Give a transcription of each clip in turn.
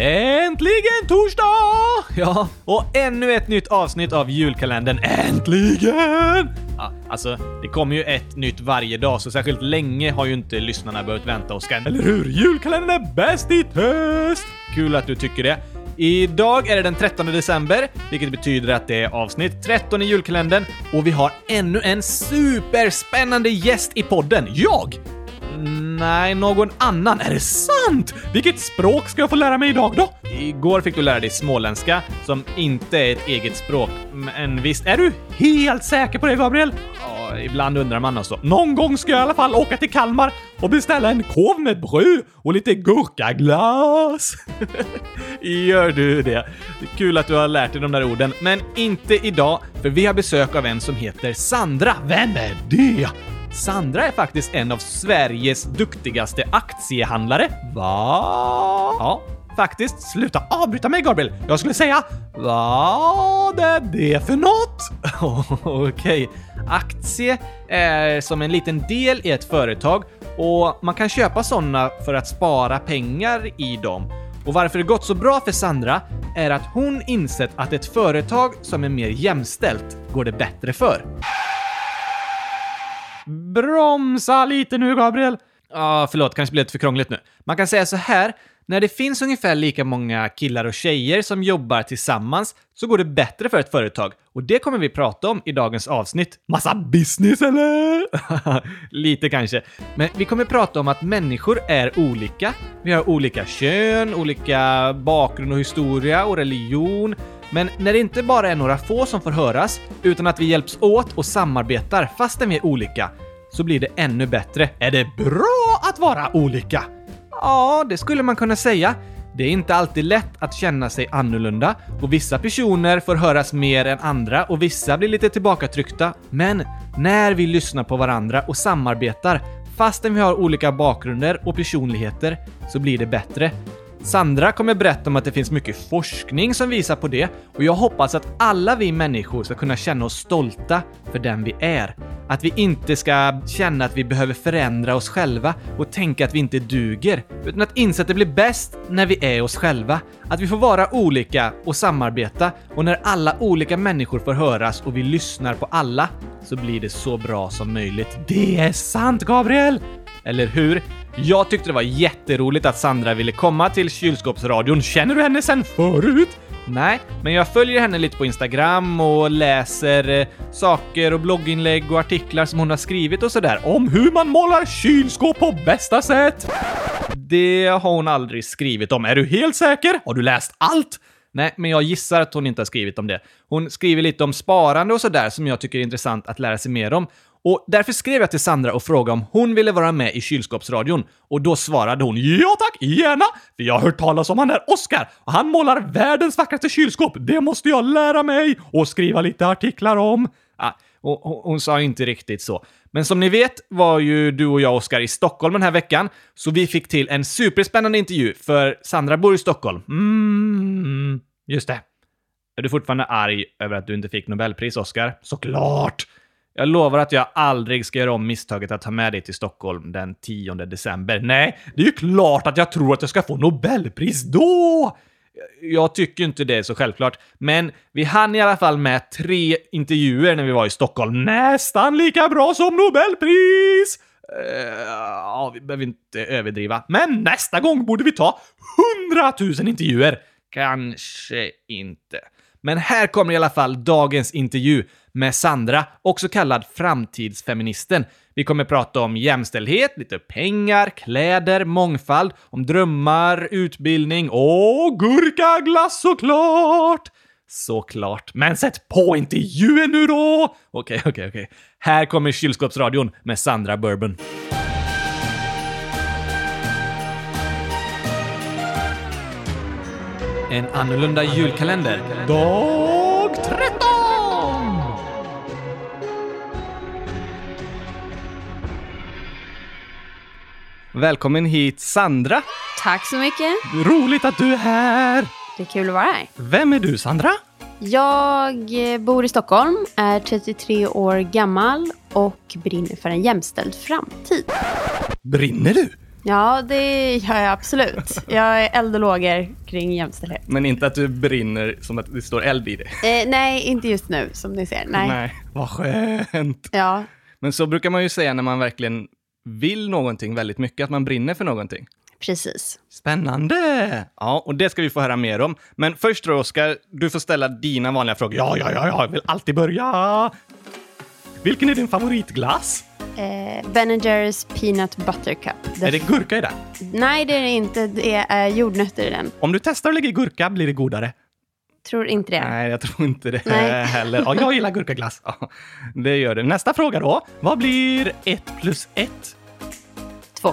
Äntligen torsdag! Ja, och ännu ett nytt avsnitt av julkalendern. Äntligen! Ja, alltså, det kommer ju ett nytt varje dag, så särskilt länge har ju inte lyssnarna behövt vänta, Oskar. Eller hur? Julkalendern är bäst i test! Kul att du tycker det. Idag är det den 13 december, vilket betyder att det är avsnitt 13 i julkalendern. Och vi har ännu en superspännande gäst i podden. Jag! Nej, någon annan. Är det sant? Vilket språk ska jag få lära mig idag då? Igår fick du lära dig småländska, som inte är ett eget språk. Men visst, är du helt säker på det, Gabriel? Ja, ibland undrar man alltså. Någon gång ska jag i alla fall åka till Kalmar och beställa en korv med bröd och lite gurkaglas. Gör du det? Det är kul att du har lärt dig de där orden. Men inte idag, för vi har besök av en som heter Sandra. Vem är det? Sandra är faktiskt en av Sveriges duktigaste aktiehandlare. Va? Ja, faktiskt. Sluta avbryta mig, Gabriel. Jag skulle säga, vad är det för något? Okej. Aktie är som en liten del i ett företag och man kan köpa sådana för att spara pengar i dem. Och varför det gått så bra för Sandra är att hon insett att ett företag som är mer jämställt går det bättre för. Bromsa lite nu, Gabriel. Förlåt, kanske blir lite för krångligt nu. Man kan säga så här, när det finns ungefär lika många killar och tjejer som jobbar tillsammans så går det bättre för ett företag. Och det kommer vi prata om i dagens avsnitt. Massa business, eller? Lite kanske. Men vi kommer prata om att människor är olika. Vi har olika kön, olika bakgrund och historia och religion. Men när det inte bara är några få som får höras, utan att vi hjälps åt och samarbetar fastän vi är olika, så blir det ännu bättre. Är det bra att vara olika? Ja, det skulle man kunna säga. Det är inte alltid lätt att känna sig annorlunda, och vissa personer får höras mer än andra och vissa blir lite tillbakatryckta. Men när vi lyssnar på varandra och samarbetar fastän vi har olika bakgrunder och personligheter, så blir det bättre. Sandra kommer berätta om att det finns mycket forskning som visar på det, och jag hoppas att alla vi människor ska kunna känna oss stolta för den vi är. Att vi inte ska känna att vi behöver förändra oss själva och tänka att vi inte duger, utan att inse att det blir bäst när vi är oss själva. Att vi får vara olika och samarbeta, och när alla olika människor får höras och vi lyssnar på alla, så blir det så bra som möjligt. Det är sant, Gabriel! Eller hur? Jag tyckte det var jätteroligt att Sandra ville komma till Kylskåpsradion. Känner du henne sen förut? Nej, men jag följer henne lite på Instagram och läser saker och blogginlägg och artiklar som hon har skrivit och sådär. Om hur man målar kylskåp på bästa sätt. Det har hon aldrig skrivit om. Är du helt säker? Har du läst allt? Nej, men jag gissar att hon inte har skrivit om det. Hon skriver lite om sparande och sådär som jag tycker är intressant att lära sig mer om. Och därför skrev jag till Sandra och frågade om hon ville vara med i Kylskåpsradion. Och då svarade hon, ja tack, gärna! För jag har hört talas om han där Oskar. Och han målar världens vackraste kylskåp. Det måste jag lära mig och skriva lite artiklar om. Och hon sa inte riktigt så. Men som ni vet var ju du och jag, Oskar, i Stockholm den här veckan. Så vi fick till en superspännande intervju, för Sandra bor i Stockholm. Just det. Är du fortfarande arg över att du inte fick Nobelpris, Oskar? Såklart! Jag lovar att jag aldrig ska göra om misstaget att ta med dig till Stockholm den 10 december. Nej, det är ju klart att jag tror att jag ska få Nobelpris då! Jag tycker inte det är så självklart. Men vi hann i alla fall med 3 intervjuer när vi var i Stockholm. Nästan lika bra som Nobelpris! Vi behöver inte överdriva. Men nästa gång borde vi ta 100 000 intervjuer. Kanske inte. Men här kommer i alla fall dagens intervju med Sandra, också kallad Framtidsfeministen. Vi kommer prata om jämställdhet, lite pengar, kläder, mångfald, om drömmar, utbildning och gurkaglass såklart! Såklart. Men sätt på intervjun nu då! Okej. Här kommer Kylskåpsradion med Sandra Burben. En annorlunda julkalender. Dag 13! Välkommen hit, Sandra. Tack så mycket. Roligt att du är här. Det är kul att vara här. Vem är du, Sandra? Jag bor i Stockholm, är 33 år gammal och brinner för en jämställd framtid. Brinner du? Ja, det gör jag absolut. Jag är eld och lågor kring jämställdhet. Men inte att du brinner som att det står eld i dig? Nej, inte just nu som ni ser. Nej, vad skönt. Ja. Men så brukar man ju säga när man verkligen vill någonting väldigt mycket, att man brinner för någonting. Precis. Spännande! Ja, och det ska vi få höra mer om. Men först då, Oskar, du får ställa dina vanliga frågor. Ja, jag vill alltid börja. Vilken är din favoritglass? Ben & Jerry's Peanut Butter Cup. Är det gurka i den? Nej, det är det inte. Det är jordnötter i den. Om du testar att lägga i gurka blir det godare. Tror inte det. Nej, jag tror inte det heller. Ja, jag gillar gurkaglass. Ja, det gör det. Nästa fråga då. Vad blir 1 + 1? 2.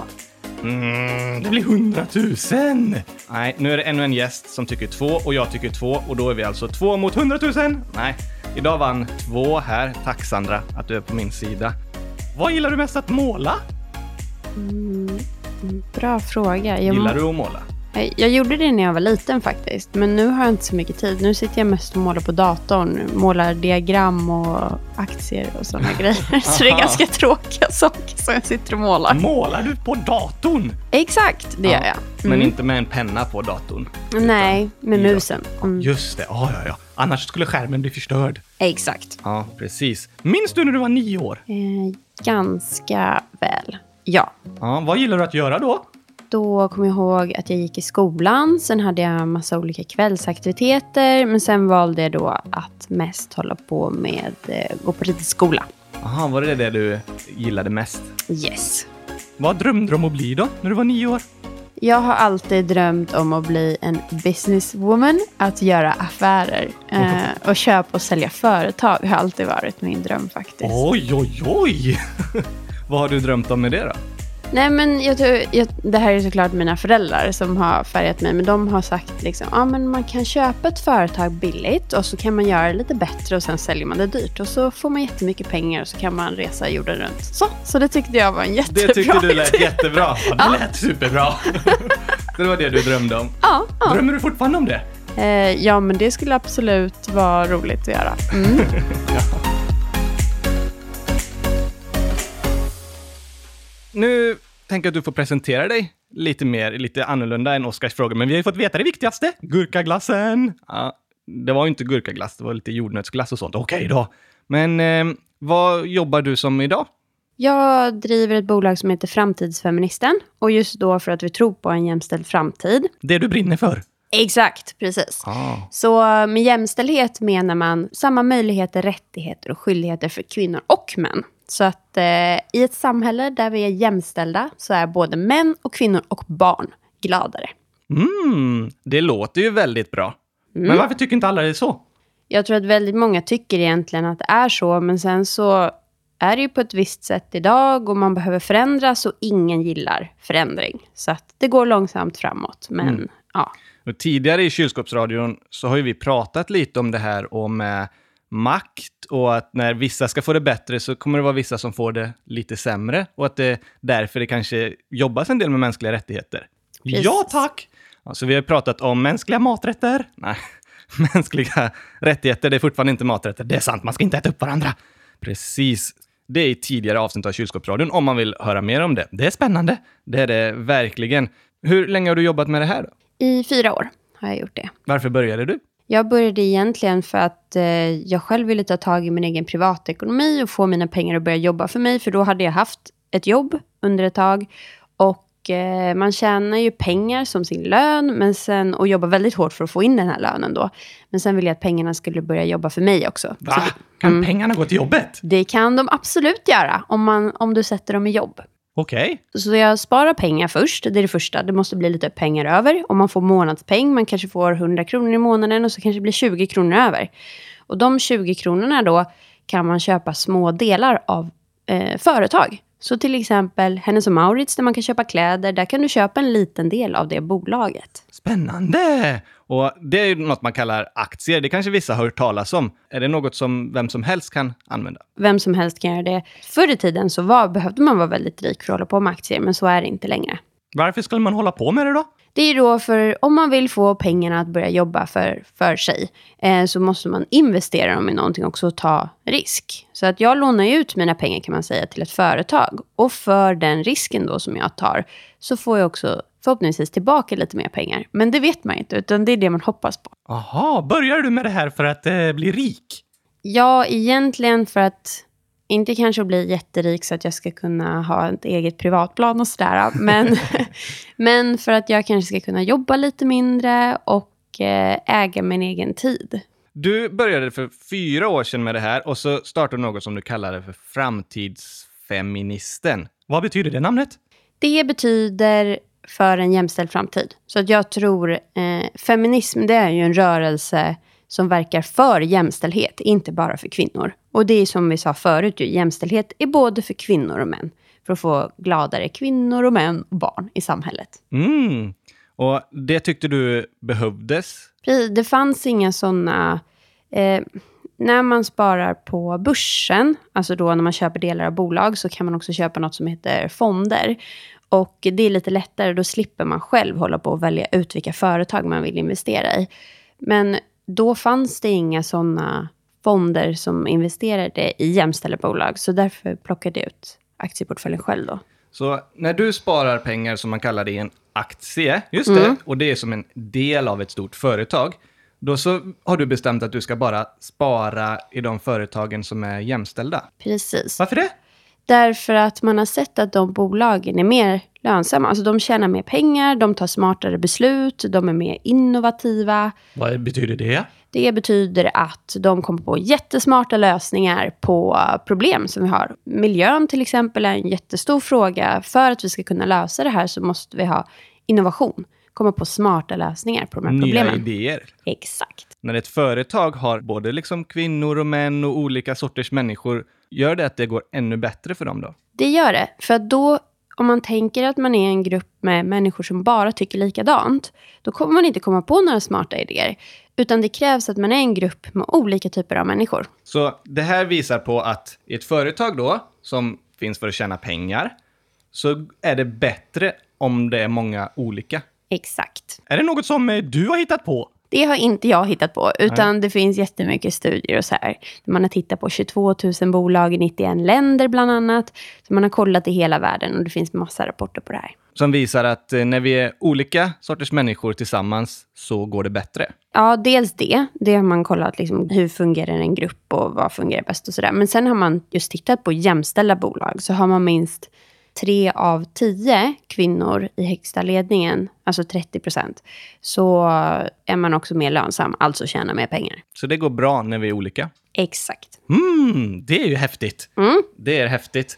Det blir 100 000. Nej, nu är det ännu en gäst som tycker 2 och jag tycker 2. Och då är vi alltså 2 mot 100 000. Nej, idag vann 2 här. Tack Sandra att du är på min sida. Vad gillar du mest att måla? Bra fråga. Gillar du att måla? Jag gjorde det när jag var liten faktiskt. Men nu har jag inte så mycket tid. Nu sitter jag mest och målar på datorn. Målar diagram och aktier och sådana grejer. Så det är ganska tråkiga saker som jag sitter och målar. Målar du på datorn? Exakt, det gör jag. Men inte med en penna på datorn? Nej, med musen. Just det, ja. Annars skulle skärmen bli förstörd. Exakt. Ja, precis. Minns du när du var 9 år? Ganska väl, ja. Ja, vad gillar du att göra då? Då kommer jag ihåg att jag gick i skolan. Sen hade jag massa olika kvällsaktiviteter. Men sen valde jag då att mest hålla på med gå på lite skola. Aha, var det det du gillade mest? Yes. Vad drömde du om att bli då när du var 9 år? Jag har alltid drömt om att bli en businesswoman. Att göra affärer. Och köpa och sälja företag har alltid varit min dröm faktiskt. Oj! Vad har du drömt om med det då? Nej, men jag tror, det här är såklart mina föräldrar som har färgat mig. Men de har sagt liksom, men man kan köpa ett företag billigt och så kan man göra det lite bättre och sen säljer man det dyrt. Och så får man jättemycket pengar och så kan man resa jorden runt. Så det tyckte jag var en jättebra idé. Det tyckte du lät jättebra. Ja, det lät superbra. Det var det du drömde om. Ja. Drömmer du fortfarande om det? Ja, men det skulle absolut vara roligt att göra. Ja. Nu tänker jag att du får presentera dig lite mer, lite annorlunda än Oskars fråga. Men vi har ju fått veta det viktigaste. Gurkaglassen. Ja, det var ju inte gurkaglass, det var lite jordnötsglass och sånt. Okej då. Men vad jobbar du som idag? Jag driver ett bolag som heter Framtidsfeministen. Och just då för att vi tror på en jämställd framtid. Det du brinner för. Exakt, precis. Så med jämställdhet menar man samma möjligheter, rättigheter och skyldigheter för kvinnor och män. Så att i ett samhälle där vi är jämställda så är både män och kvinnor och barn gladare. Det låter ju väldigt bra. Men varför tycker inte alla det är så? Jag tror att väldigt många tycker egentligen att det är så. Men sen så är det ju på ett visst sätt idag och man behöver förändras och ingen gillar förändring. Så att det går långsamt framåt, men ja. Och tidigare i kylskåpsradion så har ju vi pratat lite om det här om makt och att när vissa ska få det bättre så kommer det vara vissa som får det lite sämre och att det därför det kanske jobbas en del med mänskliga rättigheter. Precis. Ja tack! Ja, så vi har pratat om mänskliga maträtter. Nej, mänskliga rättigheter, det är fortfarande inte maträtter. Det är sant, man ska inte äta upp varandra. Precis. Det är i tidigare avsnitt av Kylskåpsradion om man vill höra mer om det. Det är spännande. Det är det verkligen. Hur länge har du jobbat med det här då? I 4 år har jag gjort det. Varför började du? Jag började egentligen för att jag själv ville ta tag i min egen privatekonomi och få mina pengar att börja jobba för mig. För då hade jag haft ett jobb under ett tag och man tjänar ju pengar som sin lön men sen, och jobbar väldigt hårt för att få in den här lönen då. Men sen ville jag att pengarna skulle börja jobba för mig också. Va? Kan pengarna gå till jobbet? Det kan de absolut göra om du sätter dem i jobb. Okej. Så jag sparar pengar först, det är det första. Det måste bli lite pengar över. Om man får månadspeng, man kanske får 100 kronor i månaden och så kanske det blir 20 kronor över. Och de 20 kronorna då kan man köpa små delar av företag. Så till exempel Hennes och Maurits där man kan köpa kläder, där kan du köpa en liten del av det bolaget. Spännande! Och det är ju något man kallar aktier. Det kanske vissa har hört talas om. Är det något som vem som helst kan använda? Vem som helst kan göra det. Förr i tiden så behövde man vara väldigt rik för att hålla på med aktier, men så är det inte längre. Varför skulle man hålla på med det då? Det är då för om man vill få pengarna att börja jobba för sig, så måste man investera dem i någonting också och ta risk. Så att jag lånar ut mina pengar, kan man säga, till ett företag. Och för den risken då som jag tar så får jag också förhoppningsvis tillbaka lite mer pengar. Men det vet man inte, utan det är det man hoppas på. Aha, börjar du med det här för att bli rik? Ja, egentligen för att... Inte kanske att bli jätterik så att jag ska kunna ha ett eget privatplan och sådär. Men, men för att jag kanske ska kunna jobba lite mindre och äga min egen tid. Du började för 4 år sedan med det här och så startade något som du kallade för Framtidsfeministen. Vad betyder det namnet? Det betyder för en jämställd framtid. Så att jag tror feminism, det är ju en rörelse som verkar för jämställdhet, inte bara för kvinnor. Och det är som vi sa förut, ju, jämställdhet är både för kvinnor och män. För att få gladare kvinnor och män och barn i samhället. Mm. Och det tyckte du behövdes? Det fanns inga sådana... när man sparar på börsen, alltså då när man köper delar av bolag, så kan man också köpa något som heter fonder. Och det är lite lättare, då slipper man själv hålla på och välja ut vilka företag man vill investera i. Men... Då fanns det inga sådana fonder som investerade i jämställda bolag. Så därför plockade jag ut aktieportföljen själv då. Så när du sparar pengar, som man kallar det, i en aktie, just det, och det är som en del av ett stort företag. Då så har du bestämt att du ska bara spara i de företagen som är jämställda. Precis. Varför det? Därför att man har sett att de bolagen är mer lönsamma. Alltså de tjänar mer pengar, de tar smartare beslut, de är mer innovativa. Vad betyder det? Det betyder att de kommer på jättesmarta lösningar på problem som vi har. Miljön till exempel är en jättestor fråga. För att vi ska kunna lösa det här så måste vi ha innovation. Komma på smarta lösningar på de här problemen. Nya idéer. Exakt. När ett företag har både liksom kvinnor och män och olika sorters människor, gör det att det går ännu bättre för dem då? Det gör det. För då, om man tänker att man är en grupp med människor som bara tycker likadant, då kommer man inte komma på några smarta idéer. Utan det krävs att man är en grupp med olika typer av människor. Så det här visar på att ett företag då, som finns för att tjäna pengar, så är det bättre om det är många olika. Exakt. Är det något som du har hittat på? Det har inte jag hittat på, utan Det finns jättemycket studier och så här. Man har tittat på 22 000 bolag i 91 länder bland annat. Så man har kollat i hela världen och det finns massa rapporter på det här. Som visar att när vi är olika sorters människor tillsammans så går det bättre. Ja, dels det. Det har man kollat liksom, hur fungerar en grupp och vad fungerar bäst och sådär. Men sen har man just tittat på jämställda bolag, så har man minst 3 av 10 kvinnor i högsta ledningen, alltså 30%, så är man också mer lönsam, alltså tjänar mer pengar. Så det går bra när vi är olika? Exakt. Mm, det är ju häftigt. Mm. Det är häftigt.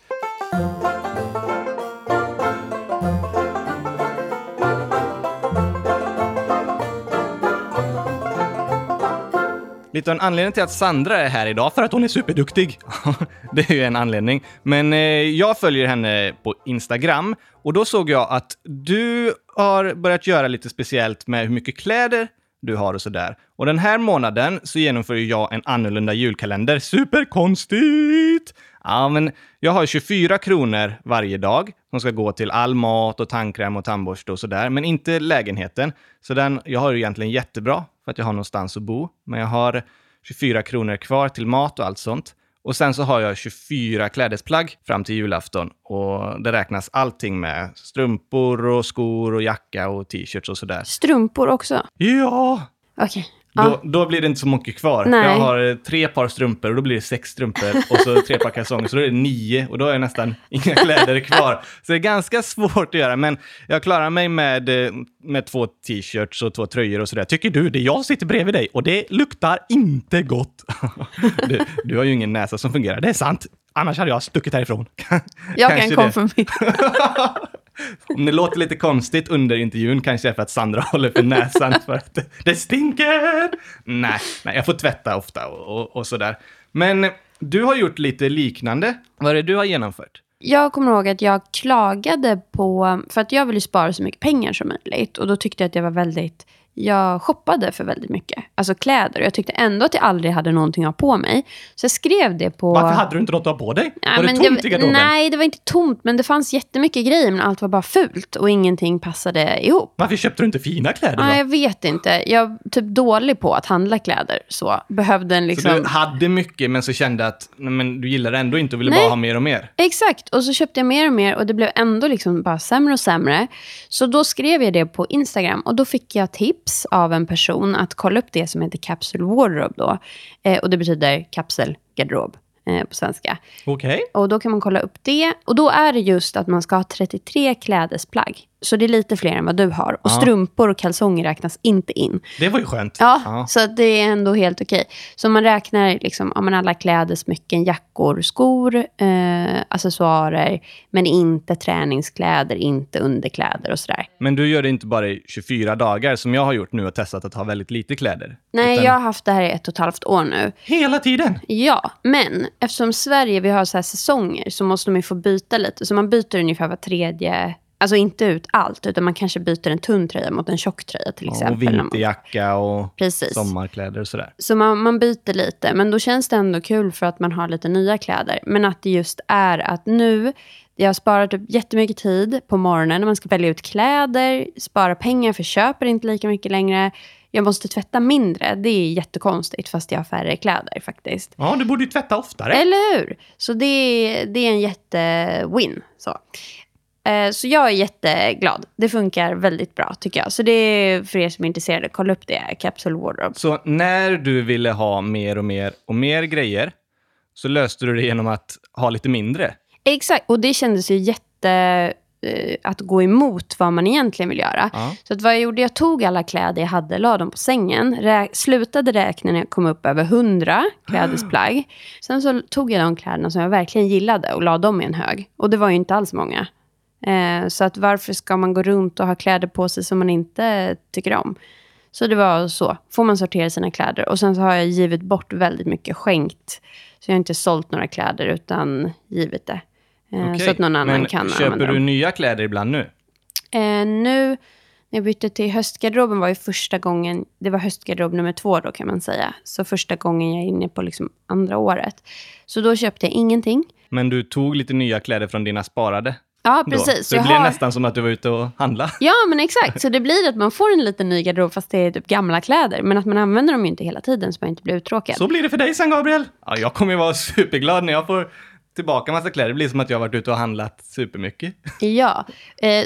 Lite en anledning till att Sandra är här idag, för att hon är superduktig. Det är ju en anledning. Men jag följer henne på Instagram och då såg jag att du har börjat göra lite speciellt med hur mycket kläder du har och sådär. Och den här månaden så genomför jag en annorlunda julkalender. Superkonstigt! Ja, men jag har 24 kronor varje dag som ska gå till all mat och tandkräm och tandborste och sådär. Men inte lägenheten. Så den, jag har ju egentligen jättebra för att jag har någonstans att bo. Men jag har 24 kronor kvar till mat och allt sånt. Och sen så har jag 24 klädesplagg fram till julafton. Och det räknas allting med strumpor och skor och jacka och t-shirts och sådär. Strumpor också? Ja! Okej. Okay. Då blir det inte så mycket kvar. Nej. Jag har 3 par strumpor och då blir det 6 strumpor. Och så 3 par kalsonger, så då är det 9. Och då är jag nästan inga kläder kvar. Så det är ganska svårt att göra. Men jag klarar mig med 2 t-shirts och 2 tröjor och sådär. Tycker du det? Jag sitter bredvid dig och det luktar inte gott. Du har ju ingen näsa som fungerar. Det är sant. Annars hade jag stuckit härifrån. Jag kan konfirmera. Om det låter lite konstigt under intervjun, kanske är för att Sandra håller för näsan för att det stinker. Nej, jag får tvätta ofta och sådär. Men du har gjort lite liknande. Vad är det du har genomfört? Jag kommer ihåg att jag klagade på, för att jag ville spara så mycket pengar som möjligt. Och då tyckte jag att jag var väldigt jag shoppade för väldigt mycket. Alltså kläder. Jag tyckte ändå att jag aldrig hade någonting att ha på mig. Så jag skrev det på... Varför hade du inte något att ha på dig? Ja, var det tomt i garderoben? Nej, det var inte tomt. Men det fanns jättemycket grejer. Men allt var bara fult. Och ingenting passade ihop. Varför köpte du inte fina kläder då? Ja, jag vet inte. Jag var typ dålig på att handla kläder. Så behövde en liksom... Så du hade mycket men så kände att men du gillade ändå inte och ville bara ha mer och mer. Exakt. Och så köpte jag mer och mer. Och det blev ändå liksom bara sämre och sämre. Så då skrev jag det på Instagram. Och då fick jag tips av en person att kolla upp det som heter capsule wardrobe då. Och det betyder kapselgarderob på svenska. Okej. Och då kan man kolla upp det. Och då är det just att man ska ha 33 klädesplagg. Så det är lite fler än vad du har. Och strumpor och kalsonger räknas inte in. Det var ju skönt. Ja, så det är ändå helt okej. Så man räknar liksom, om man alla kläder, smycken, jackor, skor, accessoarer. Men inte träningskläder, inte underkläder och sådär. Men du gör det inte bara i 24 dagar som jag har gjort nu och testat att ha väldigt lite kläder. Nej, utan... jag har haft det här i 1,5 år nu. Hela tiden? Ja, men eftersom Sverige, vi har så här säsonger så måste man ju få byta lite. Så man byter ungefär var tredje... Alltså inte ut allt, utan man kanske byter en tunn tröja mot en tjock tröja till exempel. Och vinterjacka och sommarkläder och sådär. Så man byter lite, men då känns det ändå kul för att man har lite nya kläder. Men att det just är att nu, jag har sparat upp jättemycket tid på morgonen när man ska välja ut kläder. Spara pengar för köper inte lika mycket längre. Jag måste tvätta mindre. Det är jättekonstigt fast jag har färre kläder faktiskt. Ja, du borde ju tvätta oftare. Eller hur? Så det är en jätte-win så. Så jag är jätteglad. Det funkar väldigt bra tycker jag. Så det är för er som är intresserade. Kolla upp det här, Capsule Wardrobe. Så när du ville ha mer och mer och mer grejer så löste du det genom att ha lite mindre? Exakt. Och det kändes ju att gå emot vad man egentligen vill göra. Ja. Så att vad jag gjorde, jag tog alla kläder jag hade, la dem på sängen, slutade räkna när jag kom upp över 100 klädesplagg. Sen så tog jag de kläderna som jag verkligen gillade och la dem i en hög. Och det var ju inte alls många. Så att varför ska man gå runt och ha kläder på sig som man inte tycker om? Så det var så. Får man sortera sina kläder. Och sen så har jag givit bort väldigt mycket, skänkt. Så jag har inte sålt några kläder utan givit det. Okay. Så att någon annan kan använda dem. Men köper du nya kläder ibland nu? Nu när jag bytte till höstgarderoben var ju första gången. Det var höstgarderob nummer 2 då kan man säga. Så första gången jag är inne på liksom andra året. Så då köpte jag ingenting. Men du tog lite nya kläder från dina sparade? Ja, precis. Då. Så det blir nästan som att du var ute och handla. Ja, men exakt. Så det blir att man får en liten ny garderob fast det är typ gamla kläder. Men att man använder dem ju inte hela tiden så man inte blir uttråkad. Så blir det för dig sen, Gabriel. Ja, jag kommer ju vara superglad när jag får tillbaka massa kläder. Det blir som att jag har varit ute och handlat supermycket. Ja,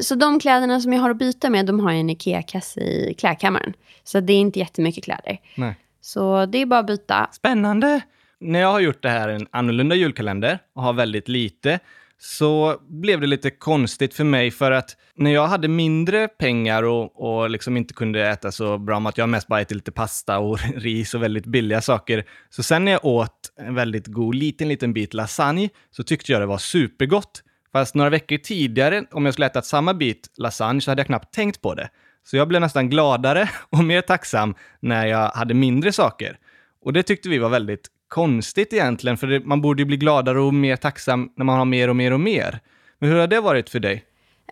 så de kläderna som jag har att byta med, de har en Ikea-kasse i klädkammaren. Så det är inte jättemycket kläder. Nej. Så det är bara att byta. Spännande! När jag har gjort det här en annorlunda julkalender och har väldigt lite... så blev det lite konstigt för mig för att när jag hade mindre pengar och liksom inte kunde äta så bra mat, jag mest bara ätit lite pasta och ris och väldigt billiga saker. Så sen när jag åt en väldigt god liten bit lasagne så tyckte jag det var supergott. Fast några veckor tidigare, om jag skulle äta samma bit lasagne så hade jag knappt tänkt på det. Så jag blev nästan gladare och mer tacksam när jag hade mindre saker. Och det tyckte vi var väldigt konstigt egentligen, för man borde ju bli gladare och mer tacksam när man har mer och mer och mer. Men hur har det varit för dig?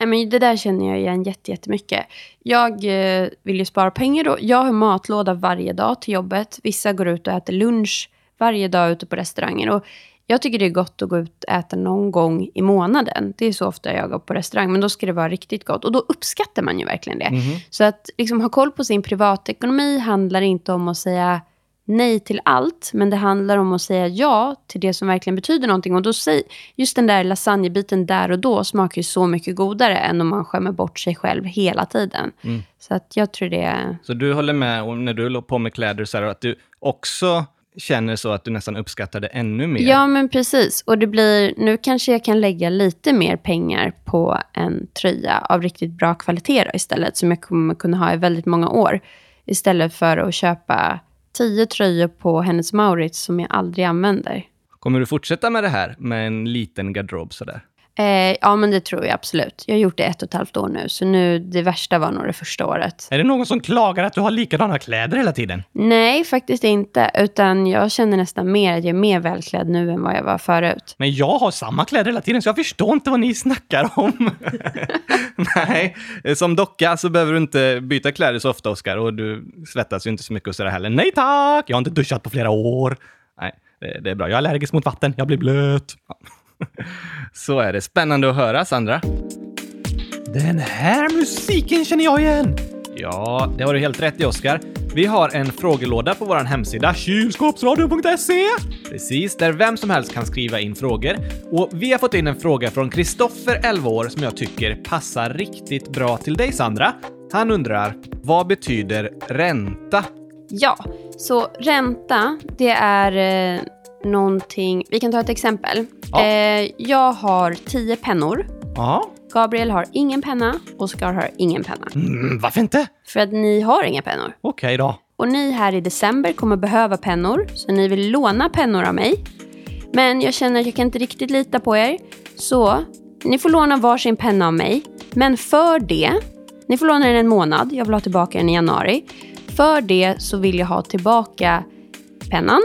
Men det där känner jag igen jättemycket. Jag vill ju spara pengar då. Jag har matlåda varje dag till jobbet. Vissa går ut och äter lunch varje dag ute på restauranger. Och jag tycker det är gott att gå ut och äta någon gång i månaden. Det är så ofta jag går på restaurang. Men då ska det vara riktigt gott. Och då uppskattar man ju verkligen det. Mm-hmm. Så att liksom ha koll på sin privatekonomi handlar inte om att säga... nej till allt, men det handlar om att säga ja till det som verkligen betyder någonting. Och då just den där lasagnebiten där och då smakar ju så mycket godare än om man skämmer bort sig själv hela tiden. Mm. Så att jag tror det. Så du håller med om när du låg på med kläder så här, att du också känner så att du nästan uppskattar det ännu mer. Ja, men precis. Och det blir, nu kanske jag kan lägga lite mer pengar på en tröja av riktigt bra kvalitet då, istället, som jag kommer kunna ha i väldigt många år. Istället för att köpa 10 tröjor på Hennes Maurits som jag aldrig använder. Kommer du fortsätta med det här med en liten garderob sådär? Ja, men det tror jag absolut. Jag har gjort det 1,5 år nu. Så nu, det värsta var nog det första året. Är det någon som klagar att du har likadana kläder hela tiden? Nej, faktiskt inte. Utan jag känner nästan mer att jag är mer välklädd nu än vad jag var förut. Men jag har samma kläder hela tiden, så jag förstår inte vad ni snackar om. Nej, som docka så behöver du inte byta kläder så ofta, Oskar. Och du svettas ju inte så mycket och sådär heller. Nej tack, jag har inte duschat på flera år. Nej, det är bra. Jag är allergisk mot vatten, jag blir blöt. Ja. Så är det. Spännande att höra, Sandra. Den här musiken känner jag igen. Ja, det har du helt rätt i, Oskar. Vi har en frågelåda på vår hemsida kylskåpsradio.se. Precis, där vem som helst kan skriva in frågor. Och vi har fått in en fråga från Kristoffer, 11 år, som jag tycker passar riktigt bra till dig, Sandra. Han undrar, vad betyder ränta? Ja, så ränta, det är... någonting, vi kan ta ett exempel. Ja. Jag har 10 pennor. Ja. Gabriel har ingen penna. Oskar har ingen penna. Varför inte? För att ni har inga pennor. Okej då. Och ni här i december kommer behöva pennor. Så ni vill låna pennor av mig. Men jag känner att jag kan inte riktigt lita på er. Så ni får låna varsin penna av mig. Men för det, ni får låna den en månad. Jag vill ha tillbaka den i januari. För det så vill jag ha tillbaka pennan.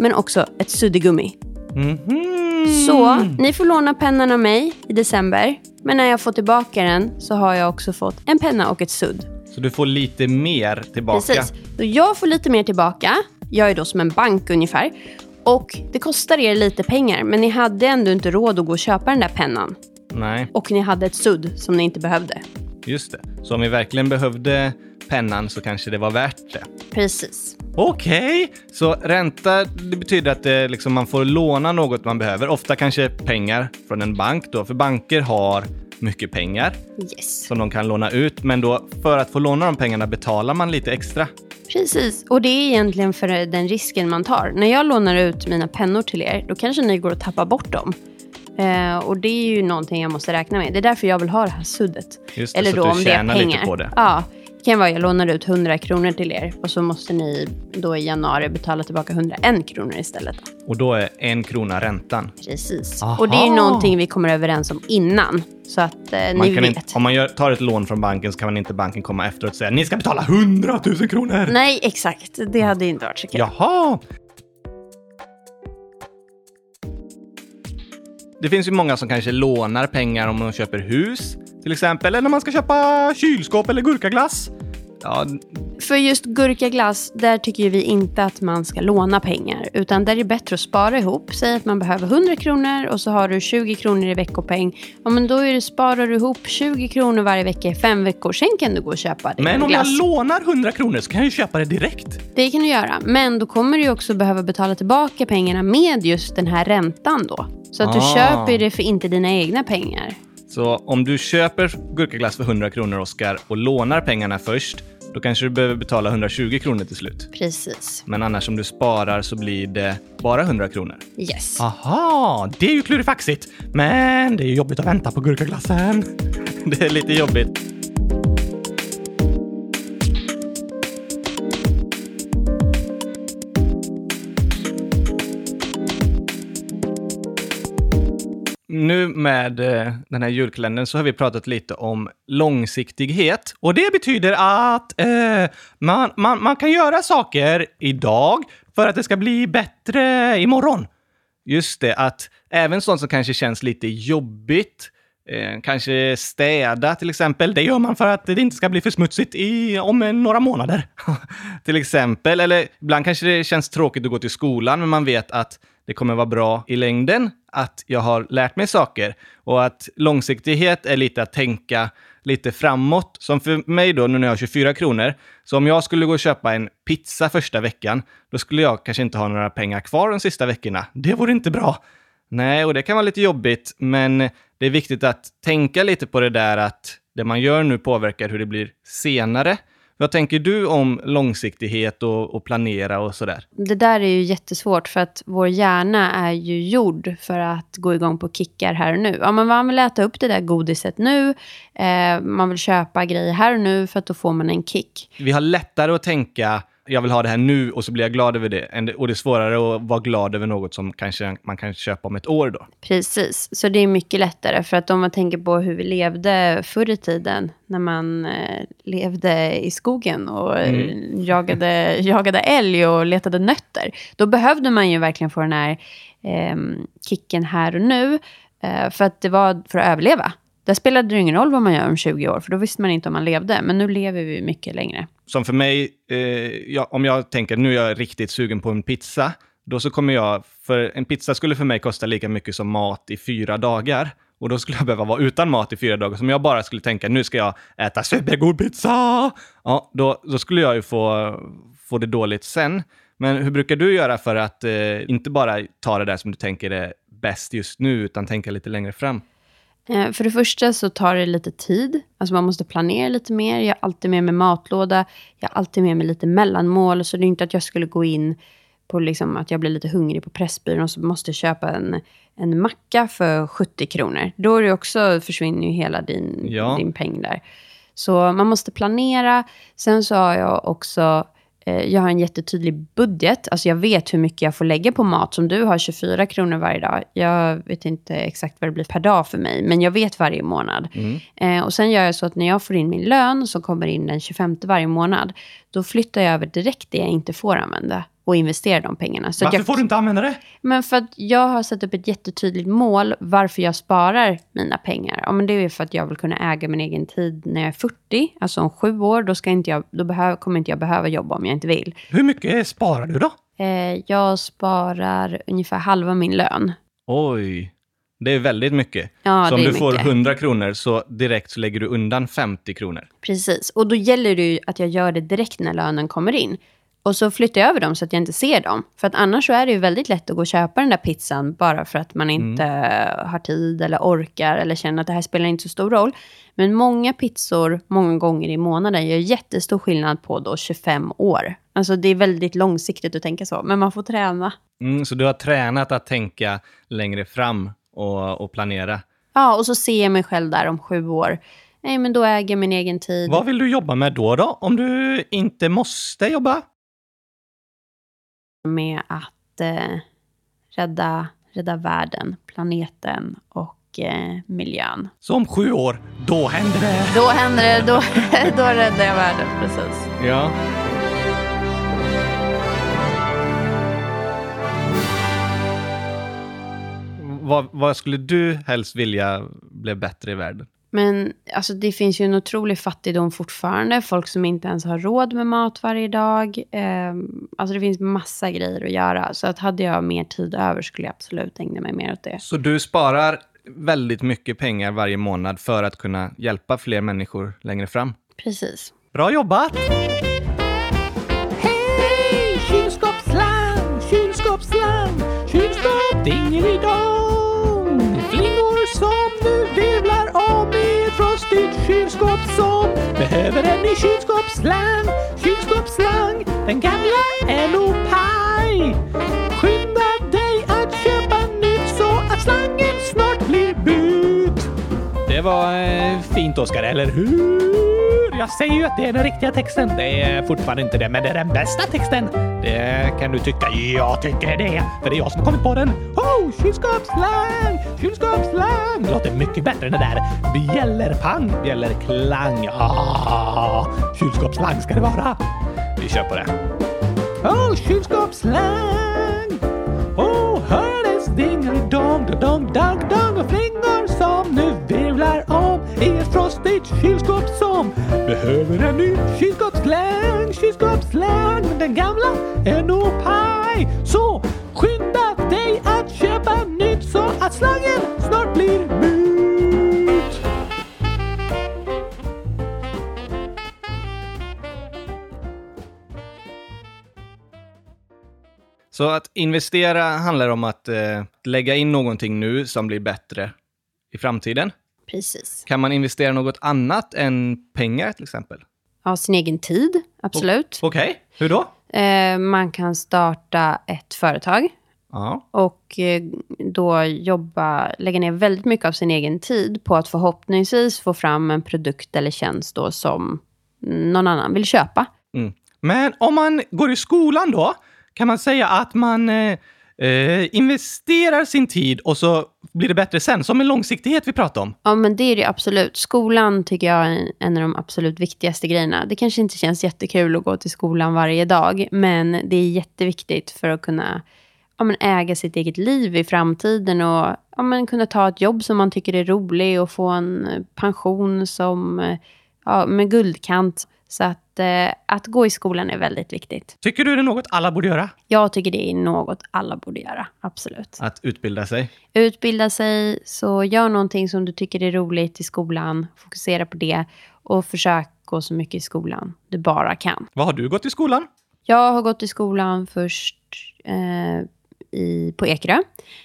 Men också ett suddgummi. Mm-hmm. Så ni får låna pennan av mig i december. Men när jag får tillbaka den så har jag också fått en penna och ett sudd. Så du får lite mer tillbaka. Precis. Så jag får lite mer tillbaka. Jag är då som en bank ungefär. Och det kostar er lite pengar. Men ni hade ändå inte råd att gå och köpa den där pennan. Nej. Och ni hade ett sudd som ni inte behövde. Just det. Så om vi verkligen behövde pennan så kanske det var värt det. Precis. Okej, så ränta, det betyder att det, liksom, man får låna något man behöver. Ofta kanske pengar från en bank då, för banker har mycket pengar. Yes. Som de kan låna ut, men då för att få låna de pengarna betalar man lite extra. Precis, och det är egentligen för den risken man tar. När jag lånar ut mina pennor till er, då kanske ni går och tappar bort dem. Och det är ju någonting jag måste räkna med. Det är därför jag vill ha det här suddet. Just det, eller så då, att du tjänar lite på det. Ja. Det kan vara jag lånar ut 100 kronor till er och så måste ni då i januari betala tillbaka 101 kronor istället. Och då är 1 krona räntan. Precis. Aha. Och det är ju någonting vi kommer överens om innan. Så att ni vet. Inte, om man tar ett lån från banken så kan man inte banken komma efteråt och säga ni ska betala 100 000 kronor. Nej, exakt. Det hade ju inte varit så kul. Jaha! Det finns ju många som kanske lånar pengar om de köper hus, till exempel. Eller när man ska köpa kylskåp eller gurkaglass. Ja. För just gurkaglass, där tycker ju vi inte att man ska låna pengar. Utan där är det bättre att spara ihop. Säg att man behöver 100 kronor och så har du 20 kronor i veckopeng. Ja, men då är det, sparar du ihop 20 kronor varje vecka i 5 veckor. Sen kan du gå och köpa det. Men om jag lånar 100 kronor så kan jag ju köpa det direkt. Det kan du göra. Men då kommer du också behöva betala tillbaka pengarna med just den här räntan då. Så att du köper det för inte dina egna pengar. Så om du köper gurkaglass för 100 kronor, Oskar, och lånar pengarna först, då kanske du behöver betala 120 kronor till slut. Precis. Men annars om du sparar så blir det bara 100 kronor. Yes. Aha, det är ju klurifaxigt. Men det är ju jobbigt att vänta på gurkaglassen. Det är lite jobbigt. Nu med den här julkalendern så har vi pratat lite om långsiktighet. Och det betyder att man kan göra saker idag för att det ska bli bättre imorgon. Just det, att även sånt som kanske känns lite jobbigt, kanske städa till exempel. Det gör man för att det inte ska bli för smutsigt om några månader till exempel. Eller ibland kanske det känns tråkigt att gå till skolan, men man vet att det kommer vara bra i längden att jag har lärt mig saker. Och att långsiktighet är lite att tänka lite framåt. Som för mig då, nu när jag har 24 kronor. Så om jag skulle gå och köpa en pizza första veckan, då skulle jag kanske inte ha några pengar kvar de sista veckorna. Det vore inte bra. Nej, och det kan vara lite jobbigt. Men det är viktigt att tänka lite på det där, att det man gör nu påverkar hur det blir senare. Vad tänker du om långsiktighet och planera och sådär? Det där är ju jättesvårt för att vår hjärna är ju gjord för att gå igång på kickar här och nu. Ja, men man vill äta upp det där godiset nu. Man vill köpa grejer här och nu för att då får man en kick. Vi har lättare att tänka jag vill ha det här nu och så blir jag glad över det. Och det är svårare att vara glad över något som kanske man kan köpa om ett år då. Precis, så det är mycket lättare. För att om man tänker på hur vi levde förr i tiden, när man levde i skogen och jagade älg och letade nötter, då behövde man ju verkligen få den här kicken här och nu, för att det var för att överleva. Där spelade det ingen roll vad man gör om 20 år. För då visste man inte om man levde. Men nu lever vi mycket längre. Som för mig, om jag tänker nu är jag riktigt sugen på en pizza. Då så kommer jag, för en pizza skulle för mig kosta lika mycket som mat i 4 dagar. Och då skulle jag behöva vara utan mat i 4 dagar. Som jag bara skulle tänka, nu ska jag äta supergod pizza. Ja, då skulle jag ju få det dåligt sen. Men hur brukar du göra för att inte bara ta det där som du tänker är bäst just nu, utan tänka lite längre fram? För det första så tar det lite tid. Alltså man måste planera lite mer. Jag är alltid med matlåda. Jag är alltid med lite mellanmål. Så det är inte att jag skulle gå in på liksom att jag blir lite hungrig på Pressbyrån och så måste jag köpa en macka för 70 kronor. Då är det också, försvinner ju hela din peng där. Så man måste planera. Sen så har jag också... Jag har en jättetydlig budget. Alltså jag vet hur mycket jag får lägga på mat. Som du har 24 kronor varje dag. Jag vet inte exakt vad det blir per dag för mig. Men jag vet varje månad. Och sen gör jag så att när jag får in min lön. Som kommer in den 25 varje månad. Då flyttar jag över direkt det jag inte får använda. Och investerar de pengarna. Så varför får du inte använda det? Men för att jag har satt upp ett jättetydligt mål. Varför jag sparar mina pengar. Ja, men det är för att jag vill kunna äga min egen tid när jag är 40. Alltså om 7 år. Kommer inte jag behöva jobba om jag inte vill. Hur mycket sparar du då? Jag sparar ungefär halva min lön. Oj, det är väldigt mycket. Ja, så om du får 100 kronor så direkt så lägger du undan 50 kronor. Precis, och då gäller det ju att jag gör det direkt när lönen kommer in. Och så flyttar jag över dem så att jag inte ser dem. För att annars så är det ju väldigt lätt att gå och köpa den där pizzan. Bara för att man inte har tid eller orkar. Eller känner att det här spelar inte så stor roll. Men många pizzor, många gånger i månaden. Gör jättestor skillnad på då 25 år. Alltså det är väldigt långsiktigt att tänka så. Men man får träna. Så du har tränat att tänka längre fram och planera. Ja, och så ser jag mig själv där om 7 år. Nej, men då äger jag min egen tid. Vad vill du jobba med då? Om du inte måste jobba? Med att rädda världen, planeten och miljön. Så om 7 år, då händer det! Då händer det, då räddar jag världen, precis. Ja. Vad skulle du helst vilja bli bättre i världen? Men alltså, det finns ju en otrolig fattigdom fortfarande. Folk som inte ens har råd med mat varje dag. Alltså det finns massa grejer att göra. Så att hade jag mer tid över skulle jag absolut ägna mig mer åt det. Så du sparar väldigt mycket pengar varje månad för att kunna hjälpa fler människor längre fram? Precis. Bra jobbat! Hej! Kylskåpsland! Kylskåp dinger idag! Flingor som du virvlar om! Ditt kylskåp som behöver en ny kylskåpsslang, den gamla LO-paj. Skynda dig att köpa nytt så att slangen snart blir bytt. Det var fint, Oskar, eller hur? Jag säger ju att det är den riktiga texten. Det är fortfarande inte det, men det är den bästa texten. Det kan du tycka. Jag tycker det, för det är jag som har kommit på den. Kylskåpsslang. Det låter mycket bättre än det där. Bjällerklang. Kylskåpsslang ska det vara. Vi kör på det. Kylskåpsslang. Hör det stinger dong och flingor som nu virvlar om i ett frostigt kylskåp som behöver en ny kylskåpsslang. Den gamla är nog paj. Så skynda dig att köpa nytt så att slangen snart blir mut. Så att investera handlar om att lägga in någonting nu som blir bättre i framtiden. Precis. Kan man investera något annat än pengar till exempel? Ja, sin egen tid, absolut. Okej. Hur då? Man kan starta ett företag. Aha. Och då lägga ner väldigt mycket av sin egen tid på att förhoppningsvis få fram en produkt eller tjänst då som någon annan vill köpa. Men om man går i skolan då kan man säga att man investerar sin tid och så blir det bättre sen. Som en långsiktighet vi pratar om. Ja, men det är det absolut. Skolan tycker jag är en av de absolut viktigaste grejerna. Det kanske inte känns jättekul att gå till skolan varje dag, men det är jätteviktigt för att kunna äga sitt eget liv i framtiden och kunna ta ett jobb som man tycker är roligt och få en pension som med guldkant. Så att gå i skolan är väldigt viktigt. Tycker du det är något alla borde göra? Jag tycker det är något alla borde göra, absolut. Att utbilda sig? Utbilda sig, så gör någonting som du tycker är roligt i skolan. Fokusera på det och försök gå så mycket i skolan du bara kan. Vad har du gått i skolan? Jag har gått i skolan först på Ekerö.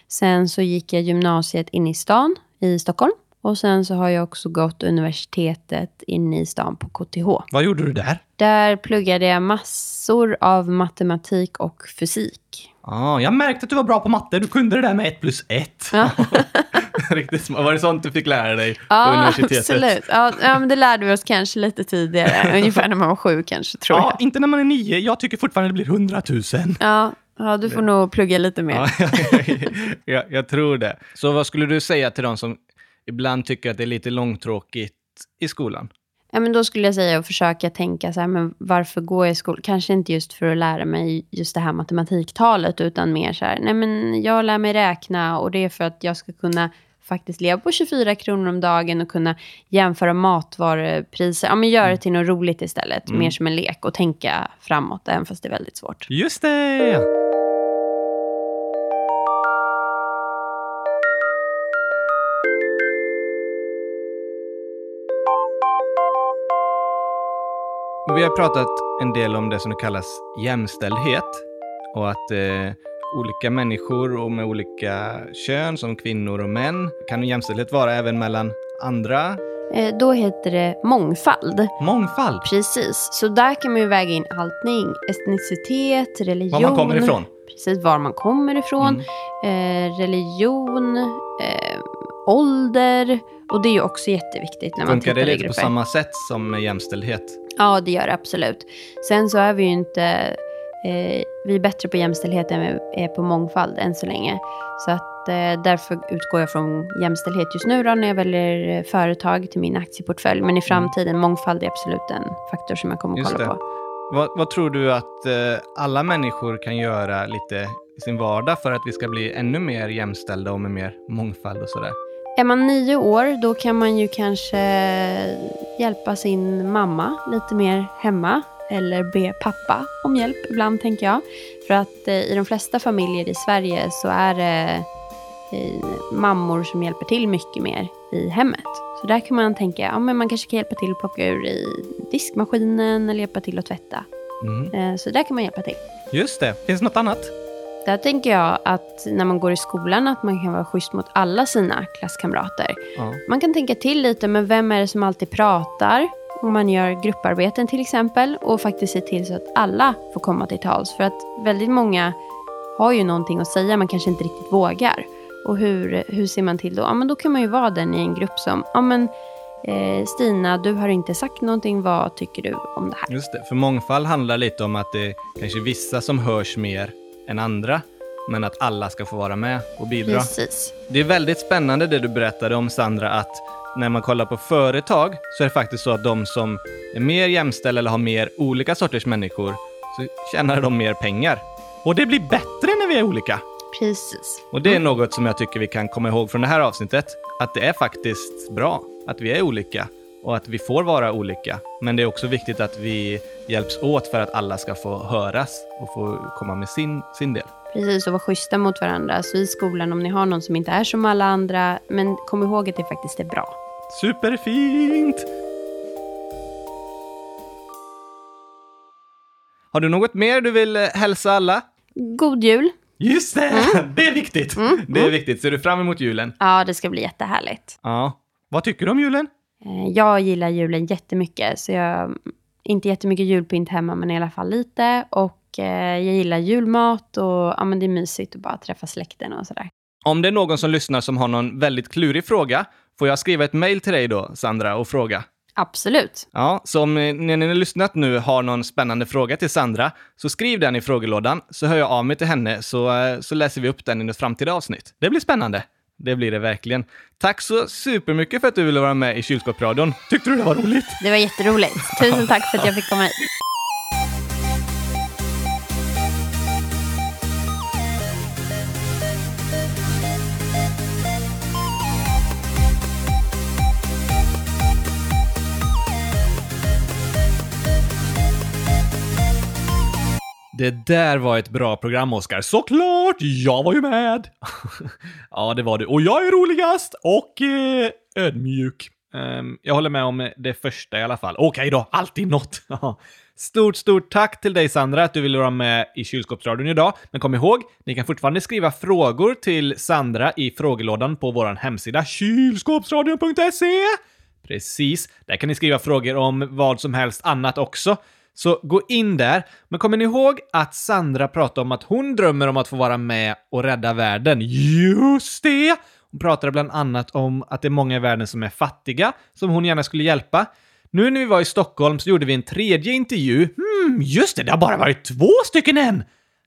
Sen så gick jag gymnasiet in i stan i Stockholm. Och sen så har jag också gått universitetet inne i stan på KTH. Vad gjorde du där? Där pluggade jag massor av matematik och fysik. Jag märkte att du var bra på matte. Du kunde det där med 1+1. Ja. Riktigt smart. Var det sånt du fick lära dig på universitetet? Absolut. Ja, men det lärde vi oss kanske lite tidigare. Ungefär när man var 7 kanske, tror jag. Inte när man är 9. Jag tycker fortfarande det blir 100 000. Ja, du får nog plugga lite mer. Jag tror det. Så vad skulle du säga till de som ibland tycker att det är lite långtråkigt i skolan? Ja, men då skulle jag säga att försöka tänka så här, men varför går jag i skolan? Kanske inte just för att lära mig just det här matematiktalet, utan mer så här, nej men jag lär mig räkna och det är för att jag ska kunna faktiskt leva på 24 kronor om dagen och kunna jämföra matvarupriser. Ja, men gör det till något roligt istället, mer som en lek och tänka framåt, även fast det är väldigt svårt. Just det! Vi har pratat en del om det som kallas jämställdhet och att olika människor och med olika kön som kvinnor och män, kan jämställdhet vara även mellan andra? Då heter det mångfald. Mångfald? Precis, så där kan man ju väga in allting, etnicitet, religion. Var man kommer ifrån? Precis, var man kommer ifrån, religion, ålder, och det är ju också jätteviktigt när man tittar i grupper. Funkar det lite på samma sätt som jämställdhet? Ja, det gör det absolut. Sen så är vi ju inte vi är bättre på jämställdhet än vi är på mångfald än så länge. Så att därför utgår jag från jämställdhet just nu då, när jag väljer företag till min aktieportfölj. Men i framtiden, mångfald är absolut en faktor som jag kommer att kolla på. Vad tror du att alla människor kan göra lite i sin vardag för att vi ska bli ännu mer jämställda och med mer mångfald och sådär? Är man 9 år, då kan man ju kanske hjälpa sin mamma lite mer hemma. Eller be pappa om hjälp ibland, tänker jag. För att i de flesta familjer i Sverige så är det mammor som hjälper till mycket mer i hemmet. Så där kan man tänka, men man kanske kan hjälpa till att plocka ur i diskmaskinen eller hjälpa till att tvätta. Så där kan man hjälpa till. Just det, finns något annat? Där tänker jag att när man går i skolan att man kan vara schysst mot alla sina klasskamrater. Ja. Man kan tänka till lite, men vem är det som alltid pratar? Om man gör grupparbeten till exempel, och faktiskt se till så att alla får komma till tals. För att väldigt många har ju någonting att säga, man kanske inte riktigt vågar. Och hur ser man till då? Ja, men då kan man ju vara den i en grupp som, Stina, du har inte sagt någonting, vad tycker du om det här? Just det, för mångfald handlar lite om att det är kanske vissa som hörs mer än andra, men att alla ska få vara med och bidra. Precis. Det är väldigt spännande det du berättade om, Sandra, att när man kollar på företag så är det faktiskt så att de som är mer jämställda eller har mer olika sorters människor, så tjänar de mer pengar. Och det blir bättre när vi är olika. Precis. Och det är något som jag tycker vi kan komma ihåg från det här avsnittet, att det är faktiskt bra att vi är olika och att vi får vara olika. Men det är också viktigt att vi hjälps åt för att alla ska få höras och få komma med sin del. Precis, och vara schyssta mot varandra. Så i skolan, om ni har någon som inte är som alla andra, men kom ihåg att det faktiskt är bra. Superfint! Har du något mer du vill hälsa alla? God jul! Just det! Det är viktigt! Det är viktigt. Ser du fram emot julen? Ja, det ska bli jättehärligt. Ja. Vad tycker du om julen? Jag gillar julen jättemycket, så jag inte jättemycket julpynt hemma, men i alla fall lite. Och jag gillar julmat och det är mysigt att bara träffa släkten och sådär. Om det är någon som lyssnar som har någon väldigt klurig fråga, får jag skriva ett mejl till dig då, Sandra, och fråga? Absolut. Ja, så om ni har lyssnat nu har någon spännande fråga till Sandra, så skriv den i frågelådan, så hör jag av mig till henne, så läser vi upp den i något framtida avsnitt. Det blir spännande. Det blir det verkligen. Tack så supermycket för att du ville vara med i Kylskåpsradion. Tyckte du det var roligt? Det var jätteroligt. Tusen tack för att jag fick komma hit. Det där var ett bra program, Oskar. Såklart, jag var ju med. Ja, det var du. Och jag är roligast och ödmjuk. Jag håller med om det första i alla fall. Okej då, alltid något. Stort tack till dig, Sandra, att du ville vara med i Kylskåpsradion idag. Men kom ihåg, ni kan fortfarande skriva frågor till Sandra i frågelådan på vår hemsida kylskåpsradion.se. Precis, där kan ni skriva frågor om vad som helst annat också. Så gå in där. Men kommer ni ihåg att Sandra pratade om att hon drömmer om att få vara med och rädda världen? Just det! Hon pratade bland annat om att det är många i världen som är fattiga, som hon gärna skulle hjälpa. Nu när vi var i Stockholm så gjorde vi en tredje intervju. Just det, det har bara varit 2 stycken än!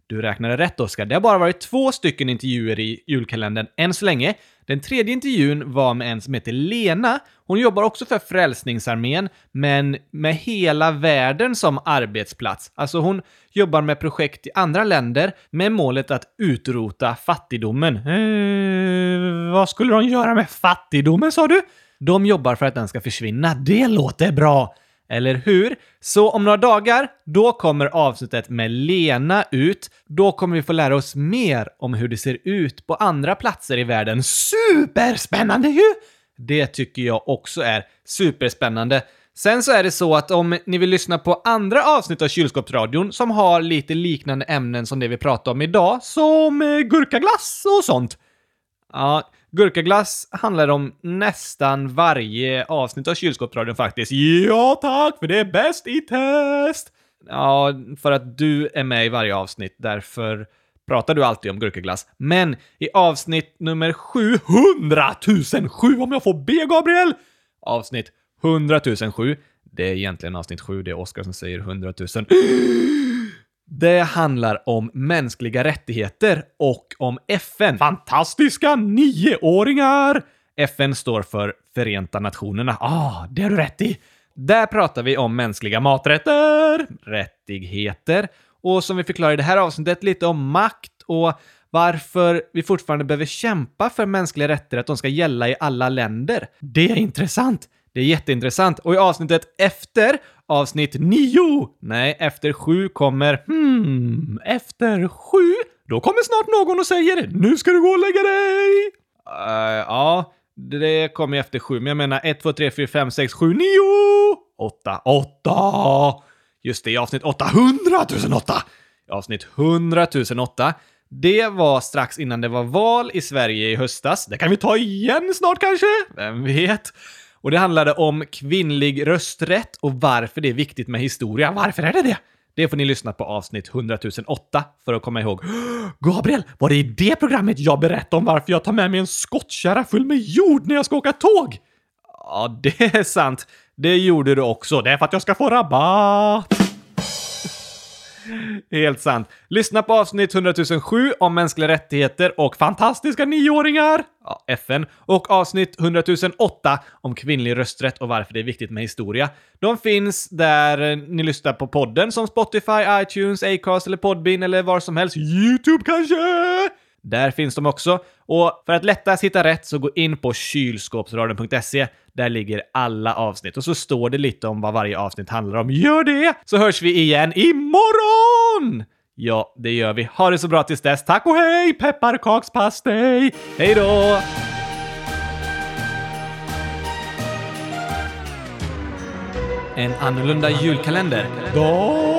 Du räknade rätt, Oskar. Det har bara varit 2 stycken intervjuer i julkalendern än så länge. Den tredje intervjun var med en som heter Lena. Hon jobbar också för Frälsningsarmén, men med hela världen som arbetsplats. Alltså hon jobbar med projekt i andra länder med målet att utrota fattigdomen. Vad skulle de göra med fattigdomen, sa du? De jobbar för att den ska försvinna. Det låter bra! Eller hur? Så om några dagar, då kommer avsnittet med Lena ut. Då kommer vi få lära oss mer om hur det ser ut på andra platser i världen. Superspännande ju! Det tycker jag också är superspännande. Sen så är det så att om ni vill lyssna på andra avsnitt av Kylskåpsradion som har lite liknande ämnen som det vi pratar om idag, som gurkaglass och sånt. Ja, gurkaglass handlar om nästan varje avsnitt av Kylskåpsradion faktiskt. Ja tack, för det är bäst i test! Ja, för att du är med i varje avsnitt, därför pratar du alltid om gurkaglass. Men i avsnitt nummer 707, om jag får be Gabriel! Avsnitt 100 007, det är egentligen avsnitt 7, det är Oskar som säger 100 000. Det handlar om mänskliga rättigheter och om FN. Fantastiska 9-åringar! FN står för Förenta Nationerna. Ah, det är du rätt i. Där pratar vi om mänskliga maträtter, rättigheter. Och som vi förklarar i det här avsnittet lite om makt och varför vi fortfarande behöver kämpa för mänskliga rättigheter, att de ska gälla i alla länder. Det är intressant. Det är jätteintressant. Och i avsnittet efter avsnitt 9, nej, efter 7 kommer, efter 7, då kommer snart någon och säger, nu ska du gå och lägga dig. Ja, det kommer efter 7, men jag menar 1, 2, 3, 4, 5, 6, 7, 9, 8, 8. Just det, i avsnitt 800 008. I avsnitt 100 008. Det var strax innan det var val i Sverige i höstas. Det kan vi ta igen snart kanske, vem vet. Och det handlade om kvinnlig rösträtt och varför det är viktigt med historia. Varför är det det? Det får ni lyssna på avsnitt 100 008 för att komma ihåg. Gabriel, var det i det programmet jag berättade om varför jag tar med mig en skottkärra full med jord när jag ska åka tåg? Ja, det är sant. Det gjorde du också. Det är för att jag ska få rabatt. Helt sant. Lyssna på avsnitt 100 007 om mänskliga rättigheter och fantastiska 9-åringar, ja, FN, och avsnitt 100 008 om kvinnlig rösträtt och varför det är viktigt med historia. De finns där ni lyssnar på podden, som Spotify, iTunes, Acast eller Podbean eller var som helst. YouTube kanske? Där finns de också. Och för att lättast hitta rätt så gå in på kylskåpsradion.se. Där ligger alla avsnitt. Och så står det lite om vad varje avsnitt handlar om. Gör det! Så hörs vi igen imorgon! Ja, det gör vi. Ha det så bra tills dess. Tack och hej! Pepparkakspastej! Hej då! En annorlunda julkalender. Då!